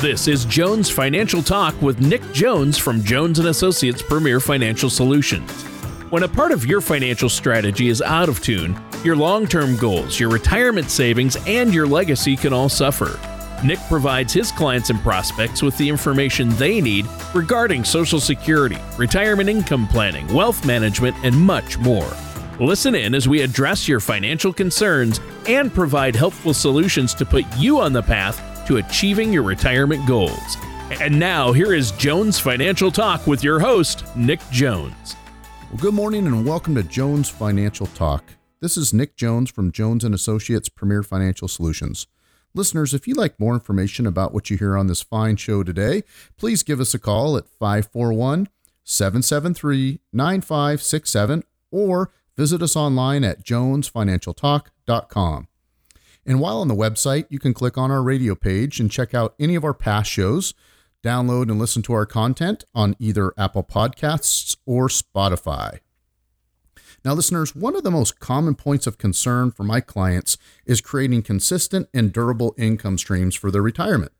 This is Jones Financial Talk with Nick Jones from Jones & Associates Premier Financial Solutions. When a part of your financial strategy is out of tune, your long-term goals, your retirement savings, and your legacy can all suffer. Nick provides his clients and prospects with the information they need regarding Social Security, retirement income planning, wealth management, and much more. Listen in as we address your financial concerns and provide helpful solutions to put you on the path to achieving your retirement goals. And now, here is Jones Financial Talk with your host, Nick Jones. Well, good morning and welcome to Jones Financial Talk. This is Nick Jones from Jones & Associates Premier Financial Solutions. Listeners, if you'd like more information about what you hear on this fine show today, please give us a call at 541-773-9567 or visit us online at jonesfinancialtalk.com. And while on the website, you can click on our radio page and check out any of our past shows, download and listen to our content on either Apple Podcasts or Spotify. Now, listeners, one of the most common points of concern for my clients is creating consistent and durable income streams for their retirement.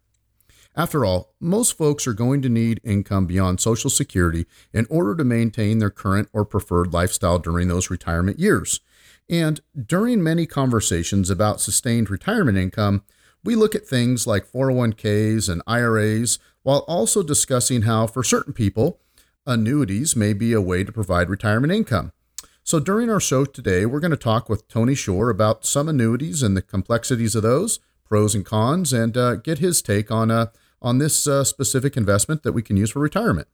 After all, most folks are going to need income beyond Social Security in order to maintain their current or preferred lifestyle during those retirement years. And during many conversations about sustained retirement income, we look at things like 401ks and IRAs while also discussing how, for certain people, annuities may be a way to provide retirement income. So during our show today, we're going to talk with Tony Shore about some annuities and the complexities of those, pros and cons, and get his take on this specific investment that we can use for retirement.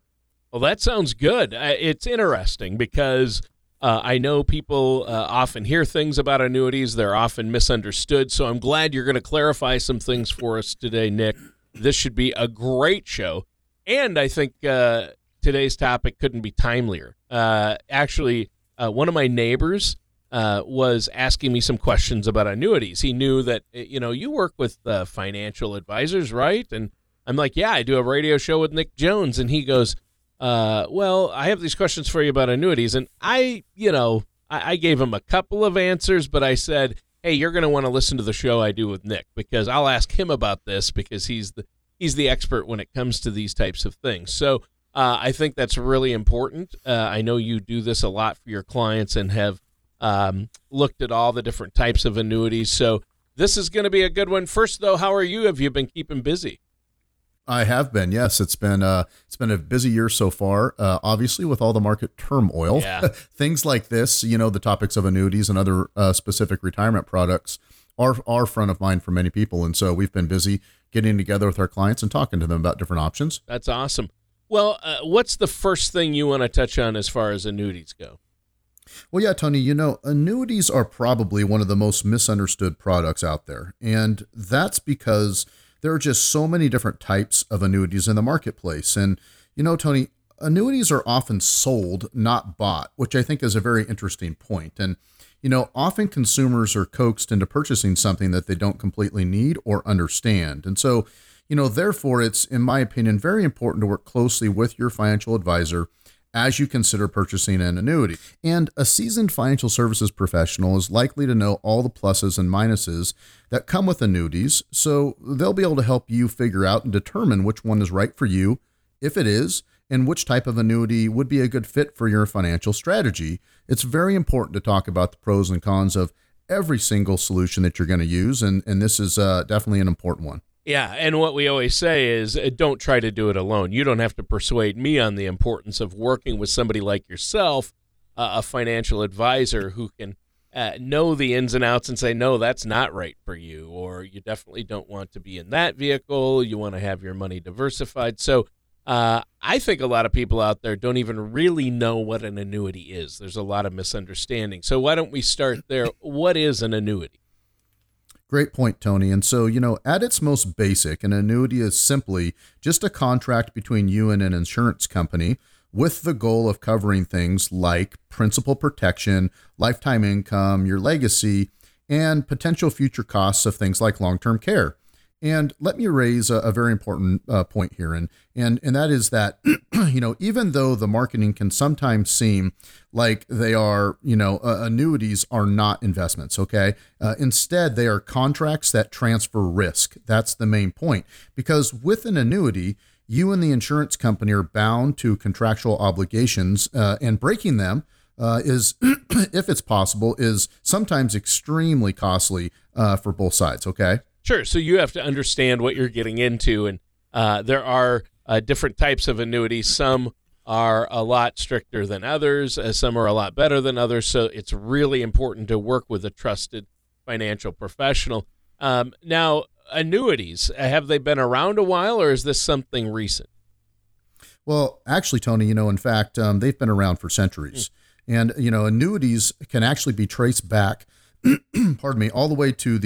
Well, that sounds good. It's interesting because I know people often hear things about annuities. They're often misunderstood. So I'm glad you're going to clarify some things for us today, Nick. This should be a great show. And I think today's topic couldn't be timelier. Actually, one of my neighbors was asking me some questions about annuities. He knew that, you know, you work with financial advisors, right? And I'm like, yeah, I do a radio show with Nick Jones. And he goes, well, I have these questions for you about annuities. And I gave him a couple of answers, but I said, hey, you're going to want to listen to the show I do with Nick because I'll ask him about this because he's the expert when it comes to these types of things. So I think that's really important. I know you do this a lot for your clients and have looked at all the different types of annuities. So this is going to be a good one. First, though, how are you? Have you been keeping busy? I have been. Yes, it's been a busy year so far. Obviously, with all the market turmoil, yeah. Things like this, you know, the topics of annuities and other specific retirement products are front of mind for many people, and so we've been busy getting together with our clients and talking to them about different options. That's awesome. Well, what's the first thing you want to touch on as far as annuities go? Well, yeah, Tony, you know, annuities are probably one of the most misunderstood products out there, and that's because there are just so many different types of annuities in the marketplace. And, you know, Tony, annuities are often sold, not bought, which I think is a very interesting point. And, you know, often consumers are coaxed into purchasing something that they don't completely need or understand. And so, you know, therefore, it's, in my opinion, very important to work closely with your financial advisor as you consider purchasing an annuity. And a seasoned financial services professional is likely to know all the pluses and minuses that come with annuities, so they'll be able to help you figure out and determine which one is right for you, if it is, and which type of annuity would be a good fit for your financial strategy. It's very important to talk about the pros and cons of every single solution that you're going to use, and this is definitely an important one. Yeah, and what we always say is don't try to do it alone. You don't have to persuade me on the importance of working with somebody like yourself, a financial advisor who can know the ins and outs and say, no, that's not right for you, or you definitely don't want to be in that vehicle. You want to have your money diversified. So I think a lot of people out there don't even really know what an annuity is. There's a lot of misunderstanding. So why don't we start there? What is an annuity? Great point, Tony. And so, you know, at its most basic, an annuity is simply just a contract between you and an insurance company with the goal of covering things like principal protection, lifetime income, your legacy, and potential future costs of things like long-term care. And let me raise a very important point here. And that is that, you know, even though the marketing can sometimes seem like they are, you know, annuities are not investments. Okay. Instead, they are contracts that transfer risk. That's the main point, because with an annuity, you and the insurance company are bound to contractual obligations, and breaking them is, if it's possible, is sometimes extremely costly for both sides. Okay. Sure. So you have to understand what you're getting into, and there are different types of annuities. Some are a lot stricter than others. Some are a lot better than others. So it's really important to work with a trusted financial professional. Now, annuities, have they been around a while, or is this something recent? Well, actually, Tony, you know, in fact, they've been around for centuries. And, you know, annuities can actually be traced back pardon me, all the way to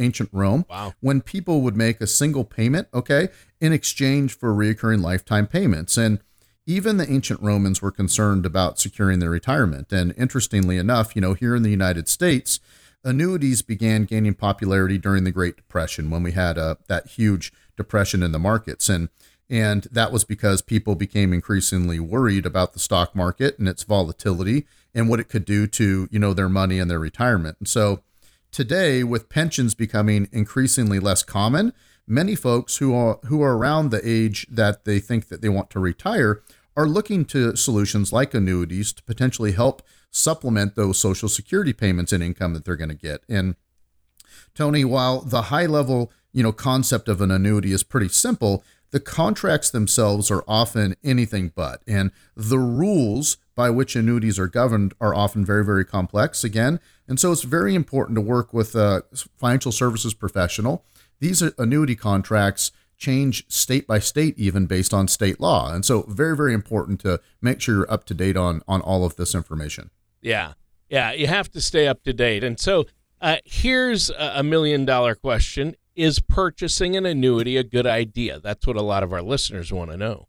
ancient Rome. Wow. When people would make a single payment, okay, in exchange for recurring lifetime payments. And even the ancient Romans were concerned about securing their retirement. And interestingly enough, you know, here in the United States, annuities began gaining popularity during the Great Depression, when we had that huge depression in the markets. And that was because people became increasingly worried about the stock market and its volatility and what it could do to, you know, their money and their retirement. And so today, with pensions becoming increasingly less common, many folks who are around the age that they think that they want to retire are looking to solutions like annuities to potentially help supplement those Social Security payments and income that they're going to get. And Tony, while the high level, you know, concept of an annuity is pretty simple, the contracts themselves are often anything but, and the rules by which annuities are governed are often very, very complex again. And so it's very important to work with a financial services professional. These annuity contracts change state by state, even based on state law. And so very, very important to make sure you're up to date on all of this information. Yeah. Yeah. You have to stay up to date. And so here's a $1 million question. Is purchasing an annuity a good idea? That's what a lot of our listeners want to know.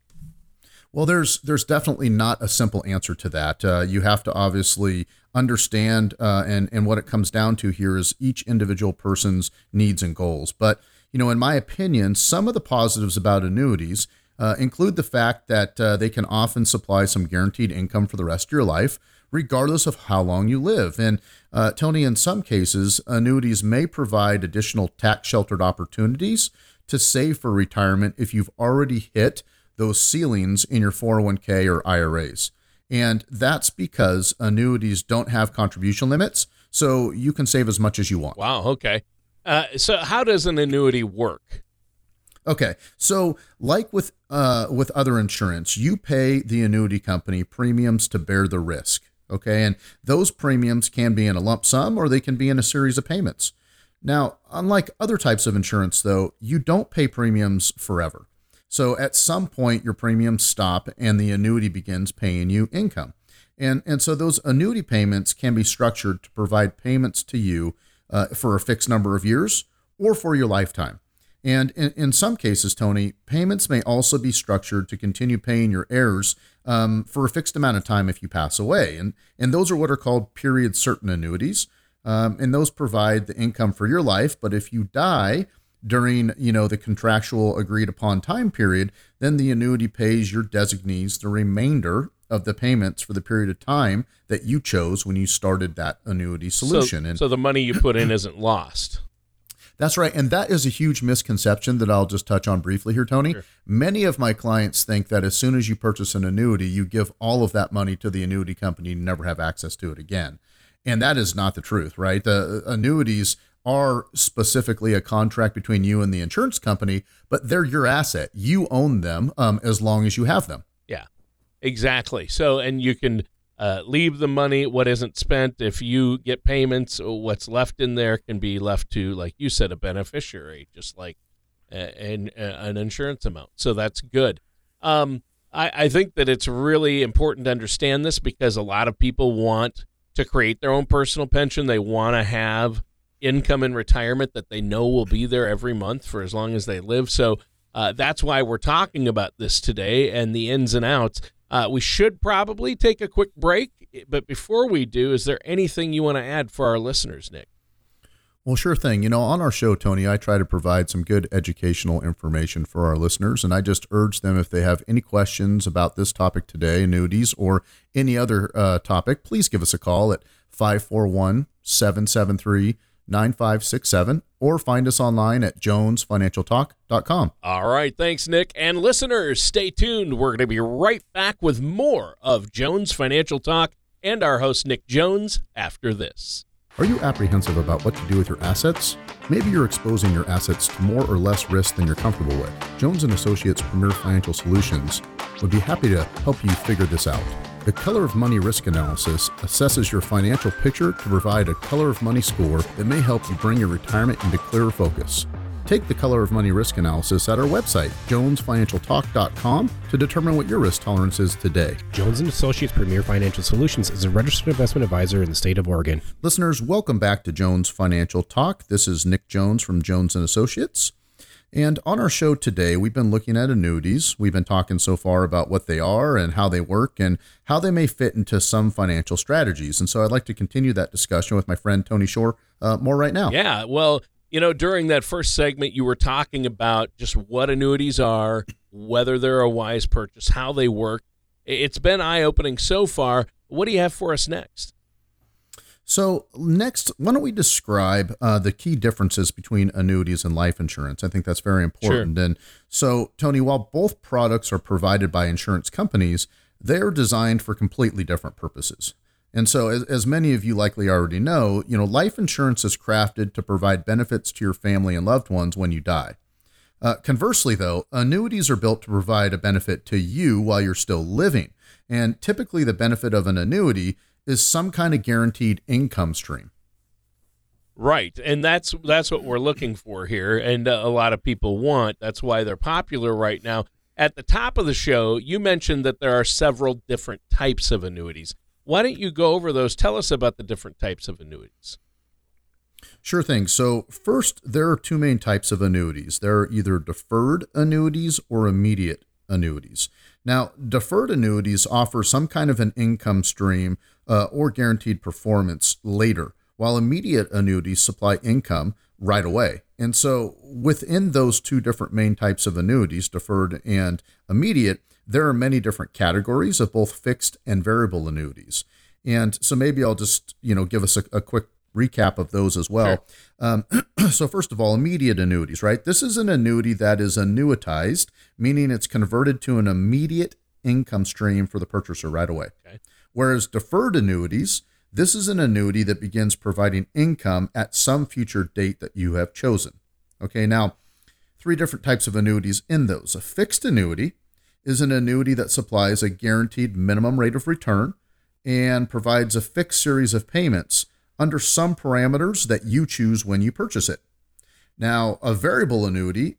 Well, there's definitely not a simple answer to that. You have to obviously understand, and what it comes down to here is each individual person's needs and goals. But, you know, in my opinion, some of the positives about annuities include the fact that they can often supply some guaranteed income for the rest of your life, regardless of how long you live. And Tony, in some cases, annuities may provide additional tax-sheltered opportunities to save for retirement if you've already hit those ceilings in your 401k or IRAs. And that's because annuities don't have contribution limits, so you can save as much as you want. Wow, okay. So how does an annuity work? Okay. So like with other insurance, you pay the annuity company premiums to bear the risk. Okay. And those premiums can be in a lump sum, or they can be in a series of payments. Now, unlike other types of insurance though, you don't pay premiums forever. So at some point your premiums stop and the annuity begins paying you income. And so those annuity payments can be structured to provide payments to you for a fixed number of years or for your lifetime. And in some cases, Tony, payments may also be structured to continue paying your heirs for a fixed amount of time if you pass away. And those are what are called period certain annuities. And those provide the income for your life. But if you die during, you know, the contractual agreed upon time period, then the annuity pays your designees the remainder of the payments for the period of time that you chose when you started that annuity solution. So the money you put in isn't lost. That's right. And that is a huge misconception that I'll just touch on briefly here, Tony. Sure. Many of my clients think that as soon as you purchase an annuity, you give all of that money to the annuity company and never have access to it again. And that is not the truth, right? The annuities are specifically a contract between you and the insurance company, but they're your asset. You own them as long as you have them. Yeah, exactly. So, and you can leave the money, what isn't spent. If you get payments, what's left in there can be left to, like you said, a beneficiary, just like an insurance amount. So that's good. I think that it's really important to understand this because a lot of people want to create their own personal pension. They want to have income in retirement that they know will be there every month for as long as they live. So that's why we're talking about this today and the ins and outs. We should probably take a quick break, but before we do, is there anything you want to add for our listeners, Nick? Well, sure thing. You know, on our show, Tony, I try to provide some good educational information for our listeners, and I just urge them if they have any questions about this topic today, annuities, or any other topic, please give us a call at 541-773-9567 or find us online at jonesfinancialtalk.com. All right. Thanks, Nick. And listeners, stay tuned. We're going to be right back with more of Jones Financial Talk and our host, Nick Jones, after this. Are you apprehensive about what to do with your assets? Maybe you're exposing your assets to more or less risk than you're comfortable with. Jones & Associates Premier Financial Solutions would be happy to help you figure this out. The Color of Money Risk Analysis assesses your financial picture to provide a Color of Money score that may help you bring your retirement into clearer focus. Take the Color of Money Risk Analysis at our website, jonesfinancialtalk.com, to determine what your risk tolerance is today. Jones & Associates Premier Financial Solutions is a registered investment advisor in the state of Oregon. Listeners, welcome back to Jones Financial Talk. This is Nick Jones from Jones & Associates. And on our show today, we've been looking at annuities. We've been talking so far about what they are and how they work and how they may fit into some financial strategies. And so I'd like to continue that discussion with my friend Tony Shore more right now. Yeah, well, you know, during that first segment, you were talking about just what annuities are, whether they're a wise purchase, how they work. It's been eye-opening so far. What do you have for us next? So next, why don't we describe the key differences between annuities and life insurance? I think that's very important. Sure. And so, Tony, while both products are provided by insurance companies, they're designed for completely different purposes. And so as many of you likely already know, you know, life insurance is crafted to provide benefits to your family and loved ones when you die. Conversely, though, annuities are built to provide a benefit to you while you're still living. And typically the benefit of an annuity is some kind of guaranteed income stream. Right. And that's what we're looking for here. And a lot of people want. That's why they're popular right now. At the top of the show, you mentioned that there are several different types of annuities. Why don't you go over those? Tell us about the different types of annuities. Sure thing. So first, there are two main types of annuities. There are either deferred annuities or immediate annuities. Now, deferred annuities offer some kind of an income stream or guaranteed performance later, while immediate annuities supply income right away. And so within those two different main types of annuities, deferred and immediate, there are many different categories of both fixed and variable annuities. And so maybe I'll just, you know, give us a quick recap of those as well. Sure. So first of all, immediate annuities, right? This is an annuity that is annuitized, meaning it's converted to an immediate income stream for the purchaser right away. Okay. Whereas deferred annuities, this is an annuity that begins providing income at some future date that you have chosen. Okay. Now, three different types of annuities in those. A fixed annuity is an annuity that supplies a guaranteed minimum rate of return and provides a fixed series of payments under some parameters that you choose when you purchase it. Now, a variable annuity,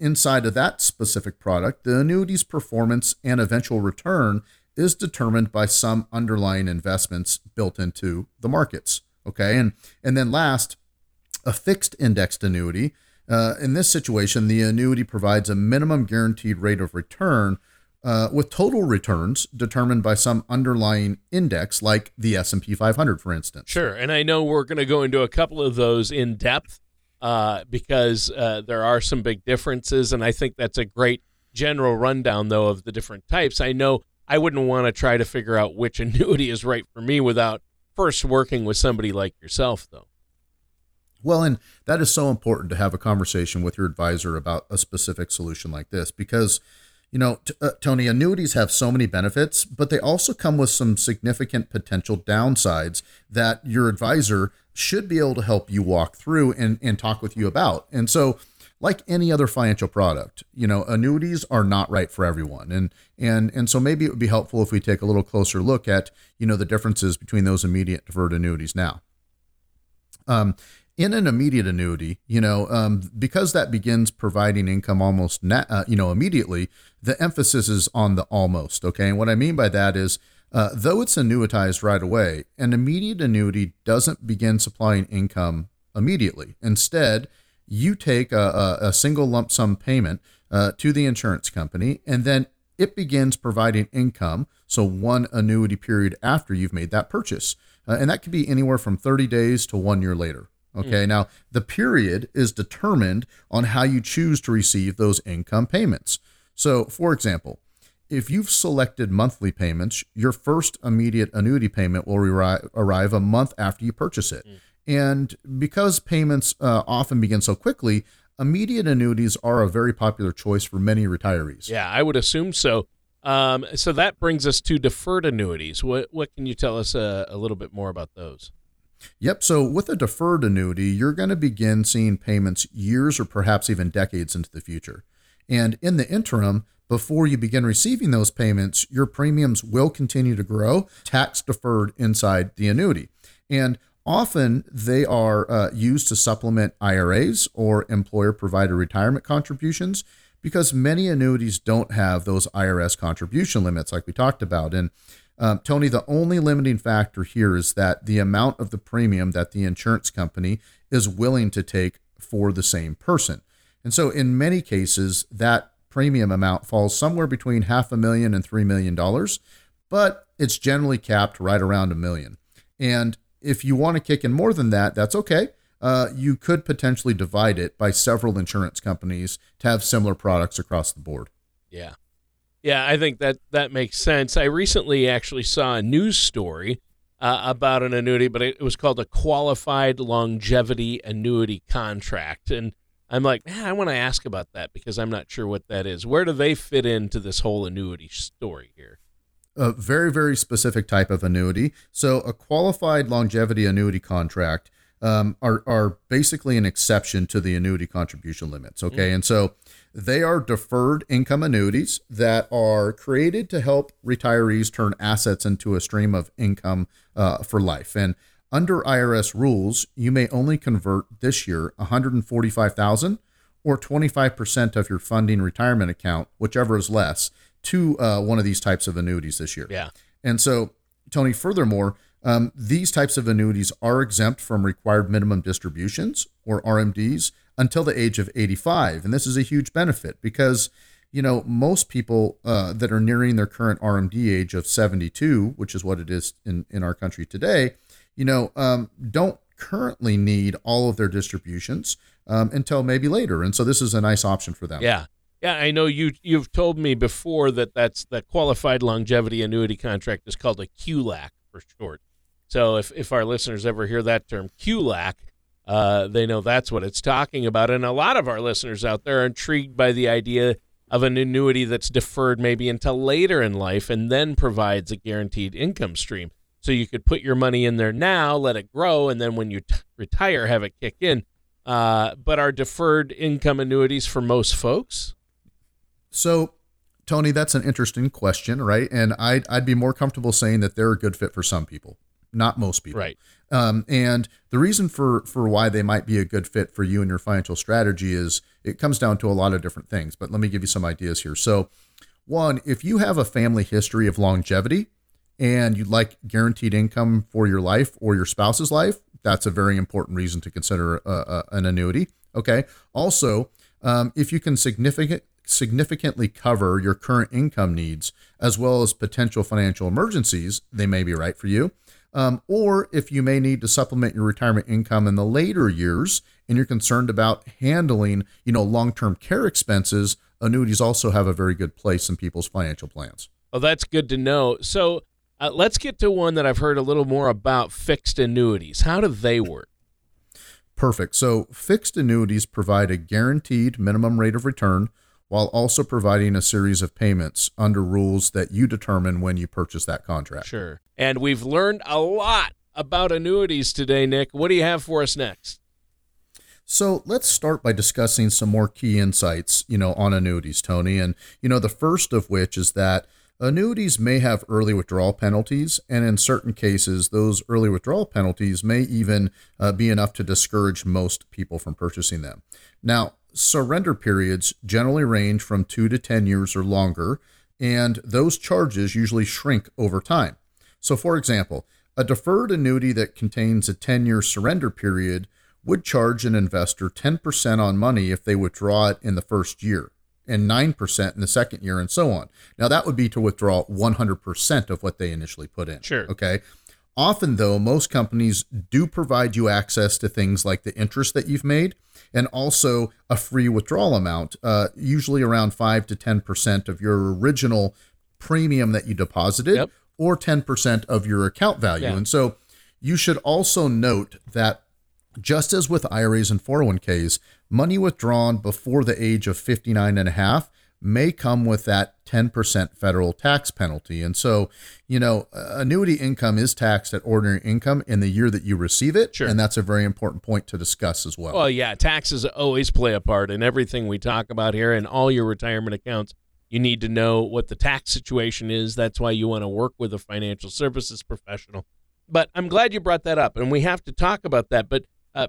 inside of that specific product, the annuity's performance and eventual return is determined by some underlying investments built into the markets. Okay, and then last, a fixed indexed annuity. In this situation, the annuity provides a minimum guaranteed rate of return with total returns determined by some underlying index like the S&P 500, for instance. Sure. And I know we're going to go into a couple of those in depth because there are some big differences. And I think that's a great general rundown, though, of the different types. I know I wouldn't want to try to figure out which annuity is right for me without first working with somebody like yourself, though. Well, and that is so important to have a conversation with your advisor about a specific solution like this, because, you know, Tony, annuities have so many benefits, but they also come with some significant potential downsides that your advisor should be able to help you walk through and talk with you about. And so, like any other financial product, you know, annuities are not right for everyone. And so maybe it would be helpful if we take a little closer look at, you know, the differences between those immediate deferred annuities now. In an immediate annuity, you know, because that begins providing income almost, immediately, the emphasis is on the almost. Okay. And what I mean by that is, though it's annuitized right away, an immediate annuity doesn't begin supplying income immediately. Instead, you take a single lump sum payment to the insurance company, and then it begins providing income. So one annuity period after you've made that purchase, and that could be anywhere from 30 days to 1 year later. Okay. Mm. Now the period is determined on how you choose to receive those income payments. So for example, if you've selected monthly payments, your first immediate annuity payment will arrive a month after you purchase it. Mm. And because payments often begin so quickly, immediate annuities are a very popular choice for many retirees. Yeah, I would assume so. So that brings us to deferred annuities. What can you tell us a little bit more about those? Yep. So with a deferred annuity, you're going to begin seeing payments years or perhaps even decades into the future. And in the interim, before you begin receiving those payments, your premiums will continue to grow, tax deferred inside the annuity. And often they are used to supplement IRAs or employer-provided retirement contributions, because many annuities don't have those IRS contribution limits like we talked about. And Tony, the only limiting factor here is that the amount of the premium that the insurance company is willing to take for the same person. And so in many cases, that premium amount falls somewhere between $500,000 and $3 million, but it's generally capped right around $1 million. And if you want to kick in more than that, that's okay. You could potentially divide it by several insurance companies to have similar products across the board. Yeah. Yeah, I think that makes sense. I recently actually saw a news story about an annuity, but it was called a Qualified Longevity Annuity Contract. And I'm like, man, I want to ask about that because I'm not sure what that is. Where do they fit into this whole annuity story here? A very, very specific type of annuity. So a Qualified Longevity Annuity Contract are basically an exception to the annuity contribution limits. Okay. Mm. And so they are deferred income annuities that are created to help retirees turn assets into a stream of income for life. And under IRS rules, you may only convert this year $145,000 or 25% of your funding retirement account, whichever is less, to one of these types of annuities this year. Yeah. And so, Tony, furthermore, these types of annuities are exempt from required minimum distributions or RMDs until the age of 85. And this is a huge benefit because, you know, most people that are nearing their current RMD age of 72, which is what it is in our country today, you know, don't currently need all of their distributions until maybe later. And so this is a nice option for them. Yeah. Yeah, I know you've told me before that Qualified Longevity Annuity Contract is called a QLAC for short. So if our listeners ever hear that term QLAC, they know that's what it's talking about. And a lot of our listeners out there are intrigued by the idea of an annuity that's deferred maybe until later in life and then provides a guaranteed income stream. So you could put your money in there now, let it grow, and then when you retire, have it kick in. But are deferred income annuities for most folks? So, Tony, that's an interesting question, right? And I'd be more comfortable saying that they're a good fit for some people, not most people. Right. And the reason for why they might be a good fit for you and your financial strategy is it comes down to a lot of different things, but let me give you some ideas here. So one, if you have a family history of longevity and you'd like guaranteed income for your life or your spouse's life, that's a very important reason to consider an annuity. Okay. Also, if you can significantly cover your current income needs as well as potential financial emergencies, they may be right for you. Or if you may need to supplement your retirement income in the later years and you're concerned about handling, you know, long-term care expenses, annuities also have a very good place in people's financial plans. Oh, that's good to know. So let's get to one that I've heard a little more about, fixed annuities. How do they work? Perfect. So fixed annuities provide a guaranteed minimum rate of return while also providing a series of payments under rules that you determine when you purchase that contract. Sure. And we've learned a lot about annuities today, Nick. What do you have for us next? So let's start by discussing some more key insights, you know, on annuities, Tony. And, you know, the first of which is that annuities may have early withdrawal penalties, and in certain cases, those early withdrawal penalties may even be enough to discourage most people from purchasing them. Now, surrender periods generally range from 2 to 10 years or longer, and those charges usually shrink over time. So, for example, a deferred annuity that contains a 10-year surrender period would charge an investor 10% on money if they withdraw it in the first year, and 9% in the second year, and so on. Now, that would be to withdraw 100% of what they initially put in. Sure. Okay. Often, though, most companies do provide you access to things like the interest that you've made and also a free withdrawal amount, usually around 5 to 10% of your original premium that you deposited, yep, or 10% of your account value. Yeah. And so you should also note that just as with IRAs and 401ks, money withdrawn before the age of 59 and a half may come with that 10% federal tax penalty. And so, you know, annuity income is taxed at ordinary income in the year that you receive it. Sure. And that's a very important point to discuss as well. Well, yeah, taxes always play a part in everything we talk about here and all your retirement accounts. You need to know what the tax situation is. That's why you want to work with a financial services professional. But I'm glad you brought that up, and we have to talk about that. But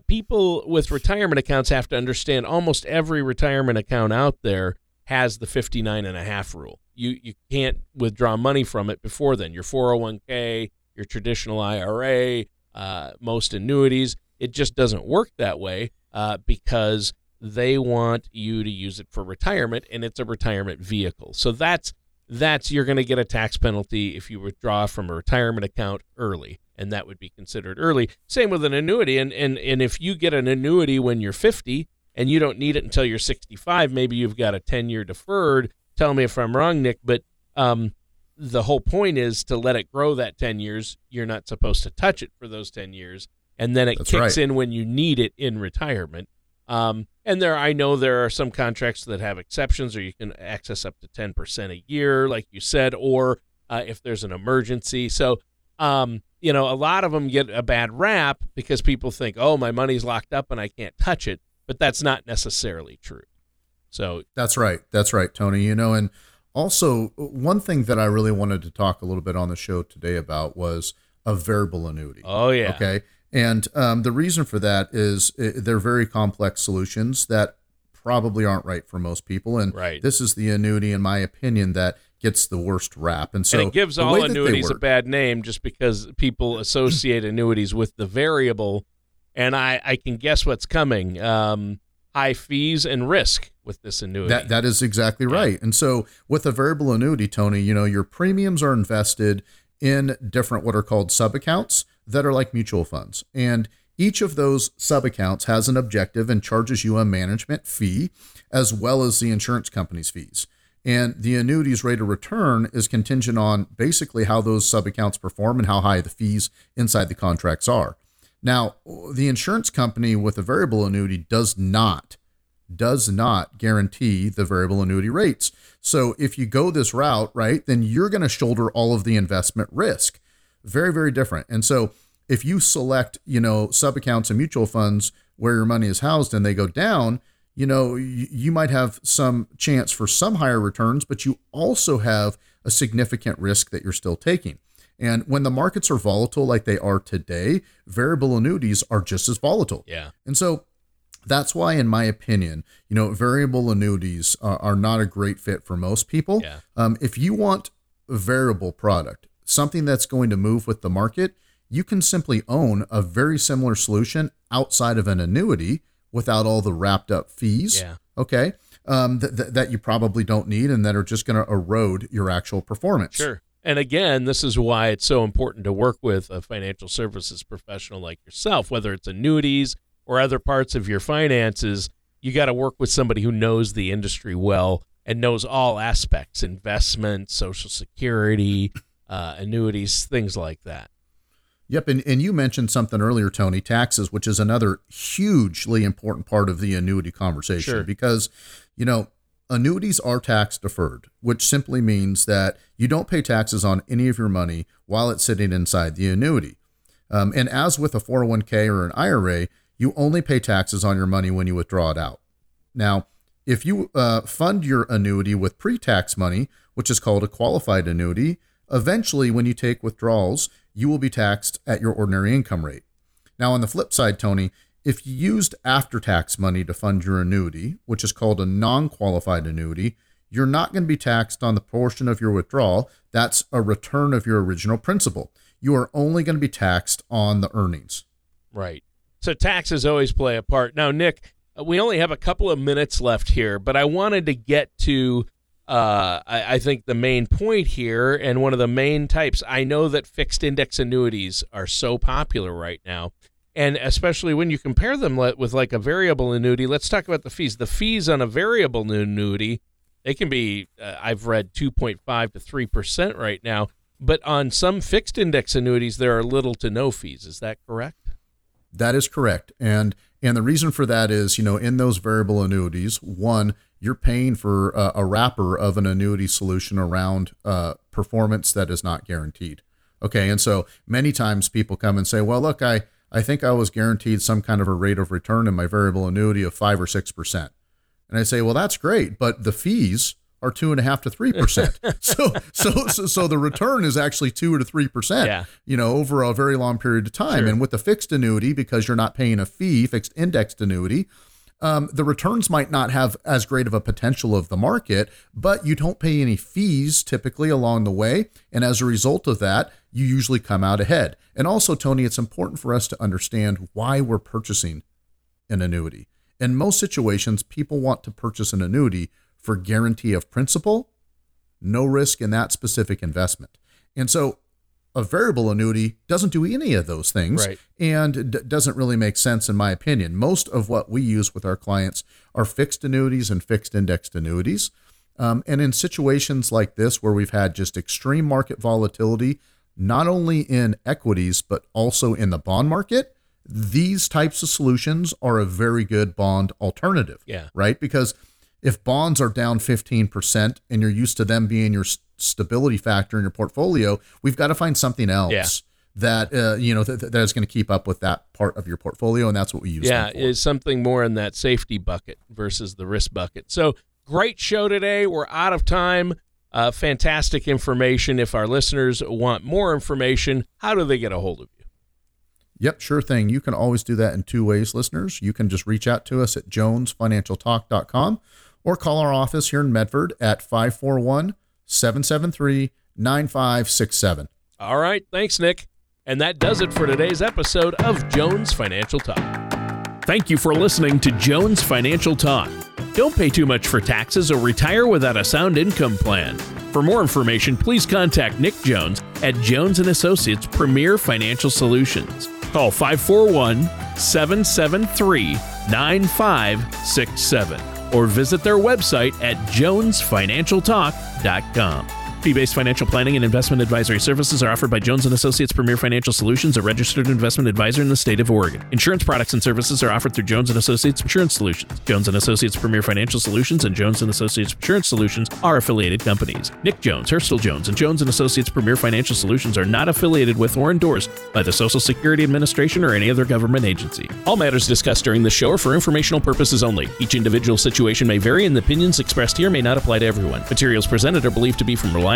people with retirement accounts have to understand almost every retirement account out there has the 59 and a half rule. You can't withdraw money from it before then. Your 401k, your traditional IRA, most annuities, it just doesn't work that way because they want you to use it for retirement, and it's a retirement vehicle. So that's you're going to get a tax penalty if you withdraw from a retirement account early, and that would be considered early. Same with an annuity, and if you get an annuity when you're 50, and you don't need it until you're 65. Maybe you've got a 10-year deferred. Tell me if I'm wrong, Nick, but the whole point is to let it grow that 10 years. You're not supposed to touch it for those 10 years, and then it That's kicks right. in when you need it in retirement. And I know there are some contracts that have exceptions, or you can access up to 10% a year, like you said, or if there's an emergency. So, you know, a lot of them get a bad rap because people think, oh, my money's locked up and I can't touch it. But that's not necessarily true. So that's right, Tony. You know, and also one thing that I really wanted to talk a little bit on the show today about was a variable annuity. Oh yeah. Okay. And the reason for that is they're very complex solutions that probably aren't right for most people. And right. This is the annuity, in my opinion, that gets the worst rap. And so it gives all annuities a bad name just because people associate annuities with the variable. And I can guess what's coming, high fees and risk with this annuity. That is exactly right. Yeah. And so with a variable annuity, Tony, you know, your premiums are invested in different what are called sub-accounts that are like mutual funds. And each of those sub-accounts has an objective and charges you a management fee as well as the insurance company's fees. And the annuity's rate of return is contingent on basically how those sub-accounts perform and how high the fees inside the contracts are. Now, the insurance company with a variable annuity does not guarantee the variable annuity rates. So if you go this route, right, then you're going to shoulder all of the investment risk. Very, very different. And so if you select, you know, sub-accounts and mutual funds where your money is housed and they go down, you know, you might have some chance for some higher returns, but you also have a significant risk that you're still taking. And when the markets are volatile like they are today, variable annuities are just as volatile. Yeah. And so that's why, in my opinion, you know, variable annuities are not a great fit for most people. Yeah. If you want a variable product, something that's going to move with the market, you can simply own a very similar solution outside of an annuity without all the wrapped up fees. Yeah. Okay. That you probably don't need and that are just going to erode your actual performance. Sure. And again, this is why it's so important to work with a financial services professional like yourself, whether it's annuities or other parts of your finances. You got to work with somebody who knows the industry well and knows all aspects, investment, Social Security, annuities, things like that. Yep. And you mentioned something earlier, Tony, taxes, which is another hugely important part of the annuity conversation. Sure. Because, you know, annuities are tax deferred, which simply means that you don't pay taxes on any of your money while it's sitting inside the annuity. And as with a 401k or an IRA, you only pay taxes on your money when you withdraw it out. Now, if you fund your annuity with pre-tax money, which is called a qualified annuity, eventually when you take withdrawals, you will be taxed at your ordinary income rate. Now, on the flip side, Tony, if you used after-tax money to fund your annuity, which is called a non-qualified annuity, you're not going to be taxed on the portion of your withdrawal. That's a return of your original principal. You are only going to be taxed on the earnings. Right. So taxes always play a part. Now, Nick, we only have a couple of minutes left here, but I wanted to get to I think the main point here, and one of the main types, I know that fixed index annuities are so popular right now, and especially when you compare them with like a variable annuity. Let's talk about the fees. The fees on a variable annuity, they can be, I've read 2.5 to 3% right now, but on some fixed index annuities, there are little to no fees. Is that correct? That is correct. And the reason for that is, you know, in those variable annuities, one, you're paying for a wrapper of an annuity solution around performance that is not guaranteed. Okay. And so many times people come and say, well, look, I think I was guaranteed some kind of a rate of return in my variable annuity of 5 or 6%. And I say, well, that's great, but the fees are 2.5 to 3%. So the return is actually 2 to 3%, you know, over a very long period of time. Sure. And with the fixed annuity, because you're not paying a fee, fixed indexed annuity, the returns might not have as great of a potential of the market, but you don't pay any fees typically along the way. And as a result of that, you usually come out ahead. And also, Tony, it's important for us to understand why we're purchasing an annuity. In most situations, people want to purchase an annuity for guarantee of principal, no risk in that specific investment. And so a variable annuity doesn't do any of those things, right, and doesn't really make sense in my opinion. Most of what we use with our clients are fixed annuities and fixed indexed annuities. And in situations like this, where we've had just extreme market volatility, not only in equities, but also in the bond market, these types of solutions are a very good bond alternative, right? Because if bonds are down 15% and you're used to them being your stability factor in your portfolio, we've got to find something else that, you know, that is going to keep up with that part of your portfolio. And that's what we use. Yeah. Is something more in that safety bucket versus the risk bucket. So great show today. We're out of time. Fantastic information. If our listeners want more information, how do they get a hold of you? Yep, sure thing. You can always do that in two ways, listeners. You can just reach out to us at jonesfinancialtalk.com or call our office here in Medford at 541-773-9567. All right. Thanks, Nick. And that does it for today's episode of Jones Financial Talk. Thank you for listening to Jones Financial Talk. Don't pay too much for taxes or retire without a sound income plan. For more information, please contact Nick Jones at Jones & Associates Premier Financial Solutions. Call 541-773-9567 or visit their website at jonesfinancialtalk.com. Fee-based financial planning and investment advisory services are offered by Jones & Associates Premier Financial Solutions, a registered investment advisor in the state of Oregon. Insurance products and services are offered through Jones & Associates Insurance Solutions. Jones & Associates Premier Financial Solutions and Jones & Associates Insurance Solutions are affiliated companies. Nick Jones, Herschel Jones, and Jones & Associates Premier Financial Solutions are not affiliated with or endorsed by the Social Security Administration or any other government agency. All matters discussed during the show are for informational purposes only. Each individual situation may vary, and the opinions expressed here may not apply to everyone. Materials presented are believed to be from reliable